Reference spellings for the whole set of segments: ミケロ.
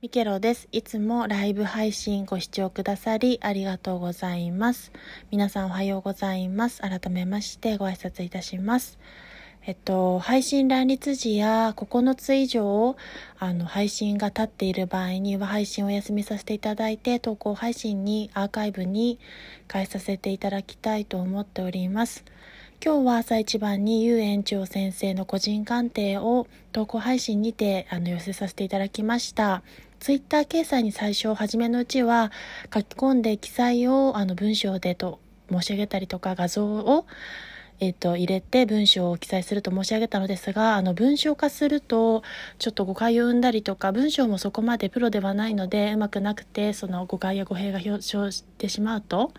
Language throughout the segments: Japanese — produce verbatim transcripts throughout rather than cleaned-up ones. ミケロです。いつもライブ配信ご視聴くださりありがとうございます。皆さんおはようございます。改めましてご挨拶いたします。えっと、配信乱立時やここのつ以上あの配信が経っている場合には配信をお休みさせていただいて投稿配信にアーカイブに変えさせていただきたいと思っております。今日は朝一番にゆう園長先生の個人鑑定を投稿配信にてあの寄せさせていただきました。ツイッター掲載に最初初めのうちは書き込んで記載をあの文章でと申し上げたりとか画像をえっと、入れて文章を記載すると申し上げたのですが、あの文章化するとちょっと誤解を生んだりとか、文章もそこまでプロではないのでうまくなくて、その誤解や語弊が表彰してしまうと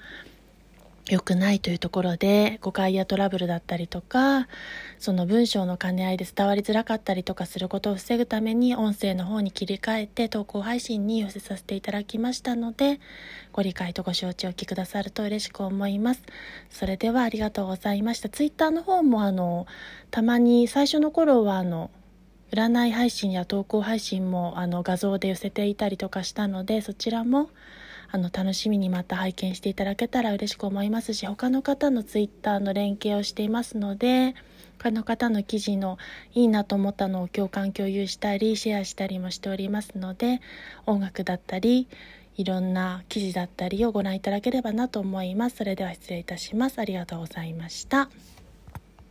良くないというところで、誤解やトラブルだったりとか、その文章の兼ね合いで伝わりづらかったりとかすることを防ぐために音声の方に切り替えて投稿配信に寄せさせていただきましたので、ご理解とご承知おきくださると嬉しく思います。それではありがとうございました。ツイッターの方もあのたまに最初の頃はあの占い配信や投稿配信もあの画像で寄せていたりとかしたので、そちらもあの楽しみにまた拝見していただけたら嬉しく思いますし、他の方のツイッターの連携をしていますので、他の方の記事のいいなと思ったのを共感共有したりシェアしたりもしておりますので、音楽だったりいろんな記事だったりをご覧いただければなと思います。それでは失礼いたします。ありがとうございました。